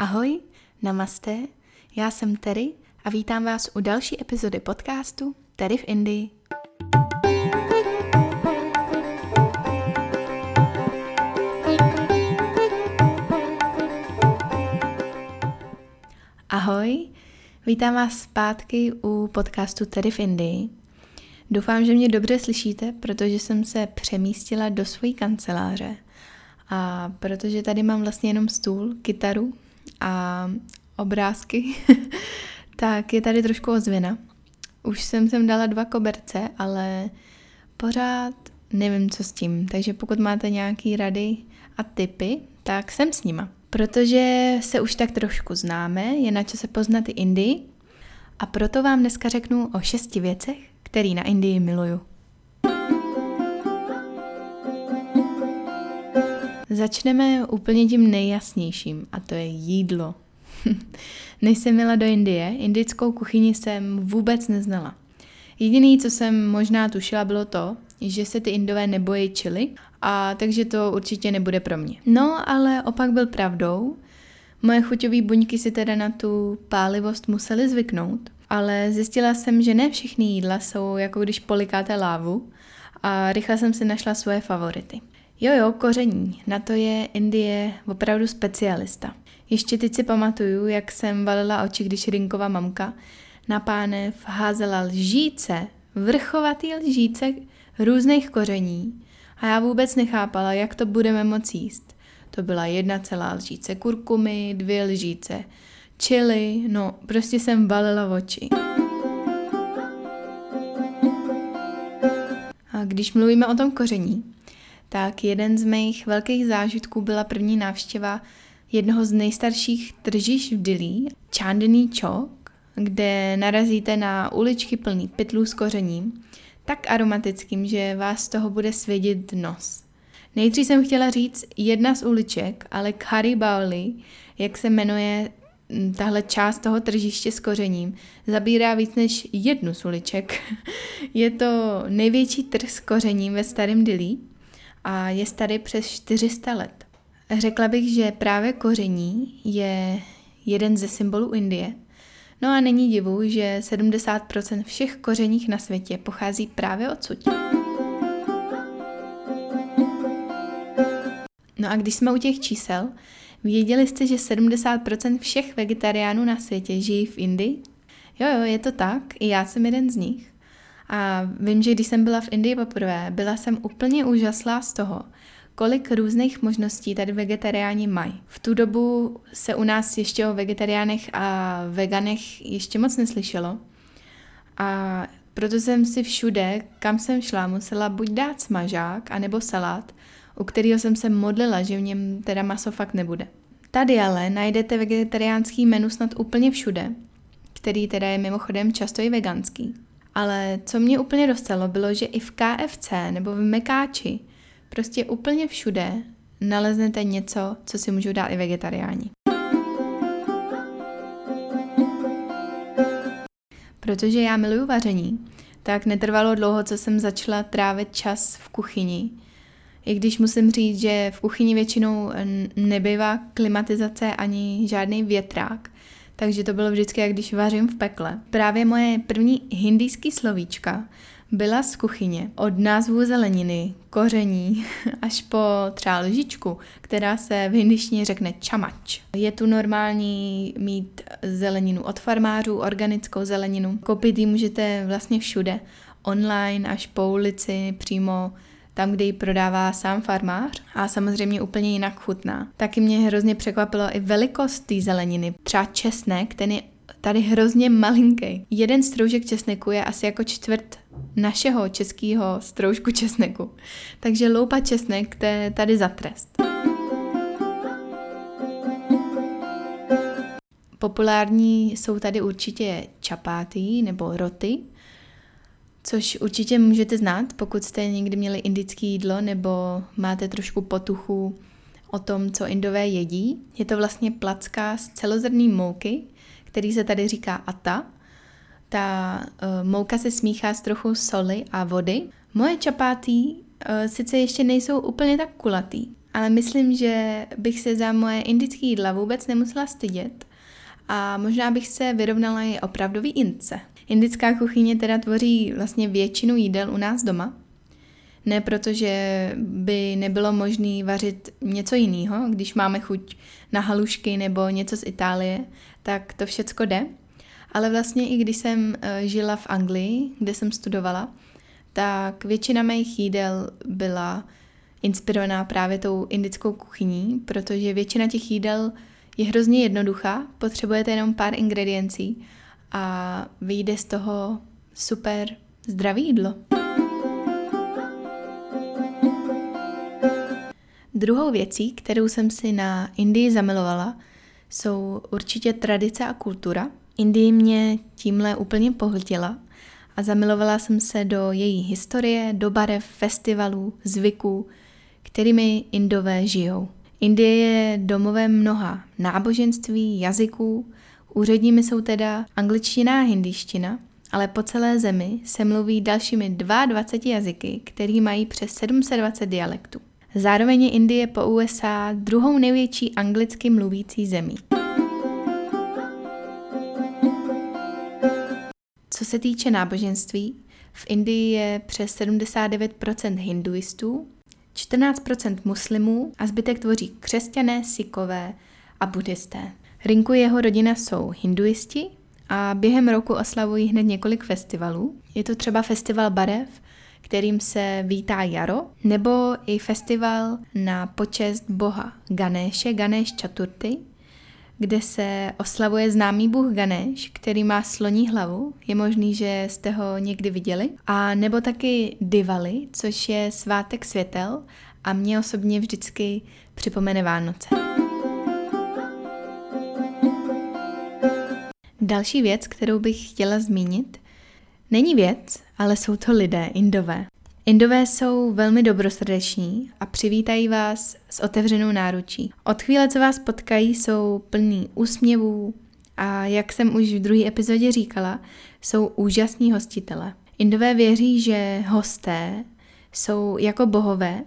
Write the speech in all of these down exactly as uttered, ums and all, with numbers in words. Ahoj, namaste, já jsem Tery a vítám vás u další epizody podcastu Tery v Indii. Ahoj, vítám vás zpátky u podcastu Tery v Indii. Doufám, že mě dobře slyšíte, protože jsem se přemístila do své kanceláře. A protože tady mám vlastně jenom stůl, kytaru a obrázky, tak je tady trošku ozvěna. Už jsem sem dala dva koberce, ale pořád nevím, co s tím. Takže pokud máte nějaký rady a tipy, tak jsem s nima. Protože se už tak trošku známe, je na čase poznat i Indii. A proto vám dneska řeknu o šesti věcech, které na Indii miluju. Začneme úplně tím nejjasnějším, a to je jídlo. Než jsem jela do Indie, indickou kuchyni jsem vůbec neznala. Jediné, co jsem možná tušila, bylo to, že se ty Indové nebojí chili, a takže to určitě nebude pro mě. No, ale opak byl pravdou. Moje chuťové buňky si teda na tu pálivost musely zvyknout, ale zjistila jsem, že ne všechny jídla jsou jako když polikáte lávu, a rychle jsem si našla svoje favority. Jo, jo, koření. Na to je Indie opravdu specialista. Ještě teď si pamatuju, jak jsem valila oči, když Rinkova mamka na pánev házela lžíce, vrchovatý lžíce různých koření. A já vůbec nechápala, jak to budeme moc jíst. To byla jedna celá lžíce kurkumy, dvě lžíce chili, no prostě jsem valila oči. A když mluvíme o tom koření, tak jeden z mých velkých zážitků byla první návštěva jednoho z nejstarších tržišť v Dillí, Chandni Chowk, kde narazíte na uličky plný pytlů s kořením, tak aromatickým, že vás z toho bude svědět nos. Nejdřív jsem chtěla říct jedna z uliček, ale Khari Baoli, jak se jmenuje tahle část toho tržiště s kořením, zabírá víc než jednu z uliček. Je to největší trh s kořením ve starém Dillí a je starý přes čtyři sta let. Řekla bych, že právě koření je jeden ze symbolů Indie. No a není divu, že sedmdesát procent všech kořeních na světě pochází právě odsud. No a když jsme u těch čísel, věděli jste, že sedmdesát procent všech vegetariánů na světě žijí v Indii? Jo, jo, je to tak, i já jsem jeden z nich. A vím, že když jsem byla v Indii poprvé, byla jsem úplně úžaslá z toho, kolik různých možností tady vegetariáni mají. V tu dobu se u nás ještě o vegetariánech a veganech ještě moc neslyšelo. A proto jsem si všude, kam jsem šla, musela buď dát smažák, anebo salát, u kterého jsem se modlila, že v něm teda maso fakt nebude. Tady ale najdete vegetariánský menu snad úplně všude, který teda je mimochodem často i veganský. Ale co mě úplně dostalo, bylo, že i v K F C nebo v Mekáči prostě úplně všude naleznete něco, co si můžou dát i vegetariáni. Protože já miluju vaření, tak netrvalo dlouho, co jsem začala trávit čas v kuchyni. I když musím říct, že v kuchyni většinou nebývá klimatizace ani žádný větrák, takže to bylo vždycky, jak když vařím v pekle. Právě moje první hindijský slovíčka byla z kuchyně. Od názvu zeleniny, koření, až po třeba lžičku, která se v hindištině řekne čamač. Je tu normální mít zeleninu od farmářů, organickou zeleninu. Koupit ji můžete vlastně všude. Online, až po ulici, přímo tam, kde ji prodává sám farmář, a samozřejmě úplně jinak chutná. Taky mě hrozně překvapilo i velikost té zeleniny. Třeba česnek, ten je tady hrozně malinký. Jeden stroužek česneku je asi jako čtvrt našeho českého stroužku česneku. Takže loupa česnek, to je tady za trest. Populární jsou tady určitě čapáty nebo roty, což určitě můžete znát, pokud jste někdy měli indické jídlo nebo máte trošku potuchu o tom, co Indové jedí. Je to vlastně placka z celozrnné mouky, který se tady říká atta. Ta uh, mouka se smíchá s trochu soli a vody. Moje čapáty uh, sice ještě nejsou úplně tak kulatý, Ale myslím, že bych se za moje indické jídla vůbec nemusela stydět a možná bych se vyrovnala i opravdový Indce. Indická kuchyně teda tvoří vlastně většinu jídel u nás doma. Ne proto, že by nebylo možné vařit něco jiného, když máme chuť na halušky nebo něco z Itálie, tak to všecko jde. Ale vlastně i když jsem žila v Anglii, kde jsem studovala, tak většina mých jídel byla inspirovaná právě tou indickou kuchyní, protože většina těch jídel je hrozně jednoduchá, potřebujete jenom pár ingrediencí a vyjde z toho super zdravý jídlo. Druhou věcí, kterou jsem si na Indii zamilovala, jsou určitě tradice a kultura. Indii mě tímhle úplně pohltila a zamilovala jsem se do její historie, do barev, festivalů, zvyků, kterými Indové žijou. Indie je domovem mnoha náboženství, jazyků, úředními jsou teda angličtina a hindíština, ale po celé zemi se mluví dalšími dvaadvaceti jazyky, které mají přes sedm set dvacet dialektů. Zároveň je Indie po U S A druhou největší anglicky mluvící zemí. Co se týče náboženství, v Indii je přes sedmdesát devět procent hinduistů, čtrnáct procent muslimů a zbytek tvoří křesťané, sikové a buddhisté. Rinku a jeho rodina jsou hinduisti a během roku oslavují hned několik festivalů. Je to třeba festival barev, kterým se vítá jaro, nebo i festival na počest boha Ganéše, Ganesh Chaturthi, kde se oslavuje známý bůh Ganéš, který má sloní hlavu, je možný, že jste ho někdy viděli, a nebo taky Diwali, což je svátek světel a mě osobně vždycky připomene Vánoce. Další věc, kterou bych chtěla zmínit, není věc, ale jsou to lidé, Indové. Indové jsou velmi dobrosrdeční a přivítají vás s otevřenou náručí. Od chvíle, co vás potkají, jsou plní úsměvů a jak jsem už v druhé epizodě říkala, jsou úžasní hostitele. Indové věří, že hosté jsou jako bohové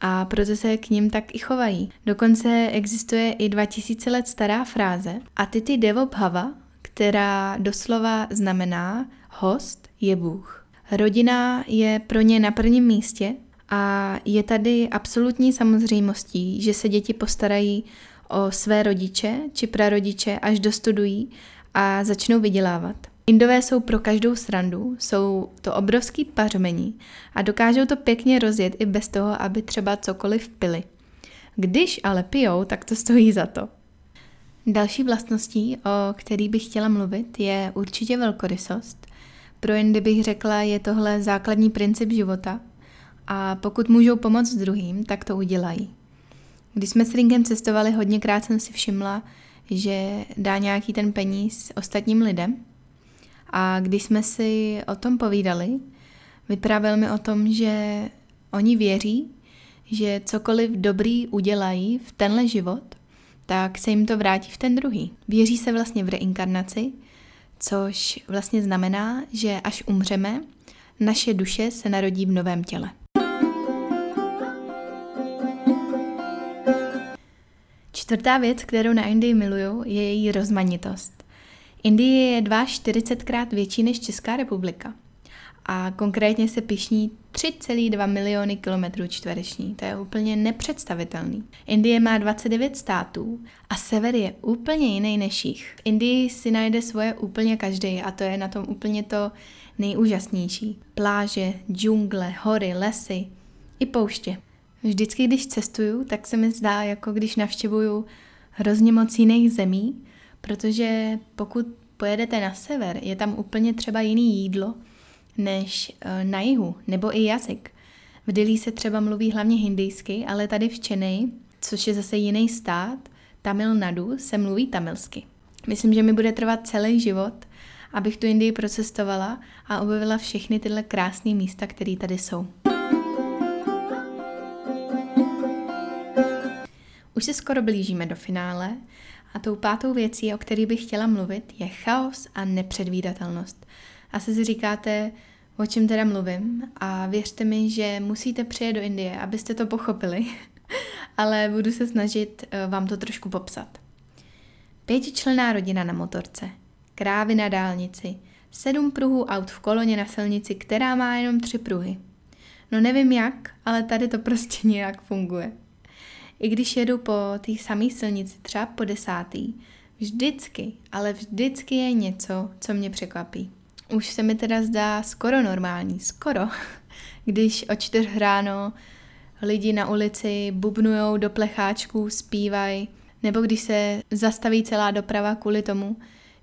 a proto se k nim tak i chovají. Dokonce existuje i dva tisíce let stará fráze Atiti Devo Bhava, která doslova znamená host je Bůh. Rodina je pro ně na prvním místě a je tady absolutní samozřejmostí, že se děti postarají o své rodiče či prarodiče, až dostudují a začnou vydělávat. Indové jsou pro každou srandu, jsou to obrovský pařmení a dokážou to pěkně rozjet i bez toho, aby třeba cokoliv pili. Když ale pijou, tak to stojí za to. Další vlastností, o které bych chtěla mluvit, je určitě velkorysost. Pro Indy bych řekla, je tohle základní princip života a pokud můžou pomoct druhým, tak to udělají. Když jsme s Rinkem cestovali, hodněkrát jsem si všimla, že dá nějaký ten peníz ostatním lidem a když jsme si o tom povídali, vyprávěl mi o tom, že oni věří, že cokoliv dobrý udělají v tenhle život, tak se jim to vrátí v ten druhý. Věří se vlastně v reinkarnaci, což vlastně znamená, že až umřeme, naše duše se narodí v novém těle. Čtvrtá věc, kterou na Indii miluju, je její rozmanitost. Indie je čtyřicet dva krát větší než Česká republika. A konkrétně se pyšní tři celé dva miliony kilometrů čtvereční. To je úplně nepředstavitelný. Indie má dvacet devět států a sever je úplně jiný než jich. V Indii si najde svoje úplně každý a to je na tom úplně to nejúžasnější. Pláže, džungle, hory, lesy i pouště. Vždycky, když cestuju, tak se mi zdá, jako když navštěvuju hrozně moc jiných zemí, protože pokud pojedete na sever, je tam úplně třeba jiný jídlo, než na jihu, nebo i jazyk. V Dillí se třeba mluví hlavně hindijsky, ale tady v Chennai, což je zase jiný stát, Tamil Nadu, se mluví tamilsky. Myslím, že mi bude trvat celý život, abych tu Indii procestovala a objevila všechny tyhle krásné místa, které tady jsou. Už se skoro blížíme do finále a tou pátou věcí, o které bych chtěla mluvit, je chaos a nepředvídatelnost. Asi si říkáte, o čem teda mluvím a věřte mi, že musíte přijet do Indie, abyste to pochopili ale budu se snažit vám to trošku popsat. Pětičlenná rodina na motorce, krávy na dálnici, sedm pruhů aut v koloně na silnici, která má jenom tři pruhy. No nevím jak, ale tady to prostě nějak funguje. I když jedu po té samé silnici, třeba po desátý, vždycky, ale vždycky je něco, co mě překvapí. Už se mi teda zdá skoro normální, skoro, když o čtyř ráno lidi na ulici bubnujou do plecháčků, zpívají, nebo když se zastaví celá doprava kvůli tomu,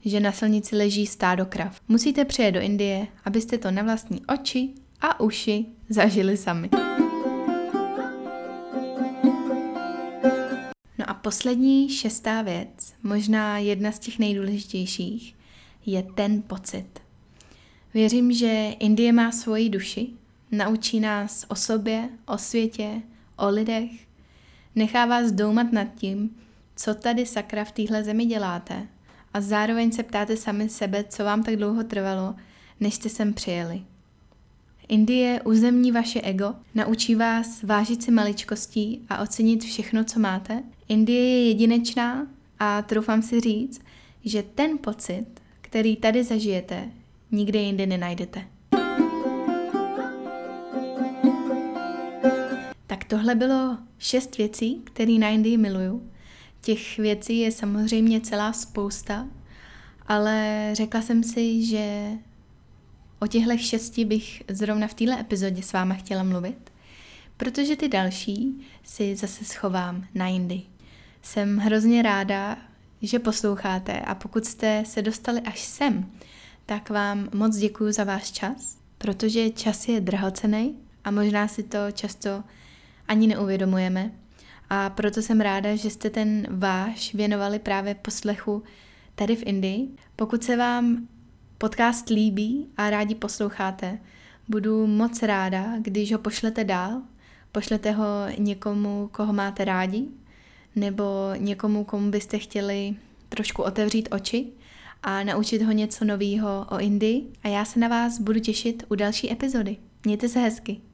že na silnici leží stádo krav. Musíte přijet do Indie, abyste to na vlastní oči a uši zažili sami. No a poslední, šestá věc, možná jedna z těch nejdůležitějších, je ten pocit. Věřím, že Indie má svoji duši, naučí nás o sobě, o světě, o lidech, nechá vás doumat nad tím, co tady sakra v téhle zemi děláte a zároveň se ptáte sami sebe, co vám tak dlouho trvalo, než jste sem přijeli. Indie uzemní vaše ego, naučí vás vážit si maličkostí a ocenit všechno, co máte. Indie je jedinečná a troufám si říct, že ten pocit, který tady zažijete, nikde jinde nenajdete. Tak tohle bylo šest věcí, které na Indii miluju. Těch věcí je samozřejmě celá spousta, ale řekla jsem si, že o těchto šesti bych zrovna v této epizodě s váma chtěla mluvit, protože ty další si zase schovám na jindy. Jsem hrozně ráda, že posloucháte a pokud jste se dostali až sem, tak vám moc děkuju za váš čas, protože čas je drahocenný a možná si to často ani neuvědomujeme. A proto jsem ráda, že jste ten váš věnovali právě poslechu tady v Indii. Pokud se vám podcast líbí a rádi posloucháte, budu moc ráda, když ho pošlete dál, pošlete ho někomu, koho máte rádi, nebo někomu, komu byste chtěli trošku otevřít oči a naučit ho něco nového o Indii. A já se na vás budu těšit u další epizody. Mějte se hezky.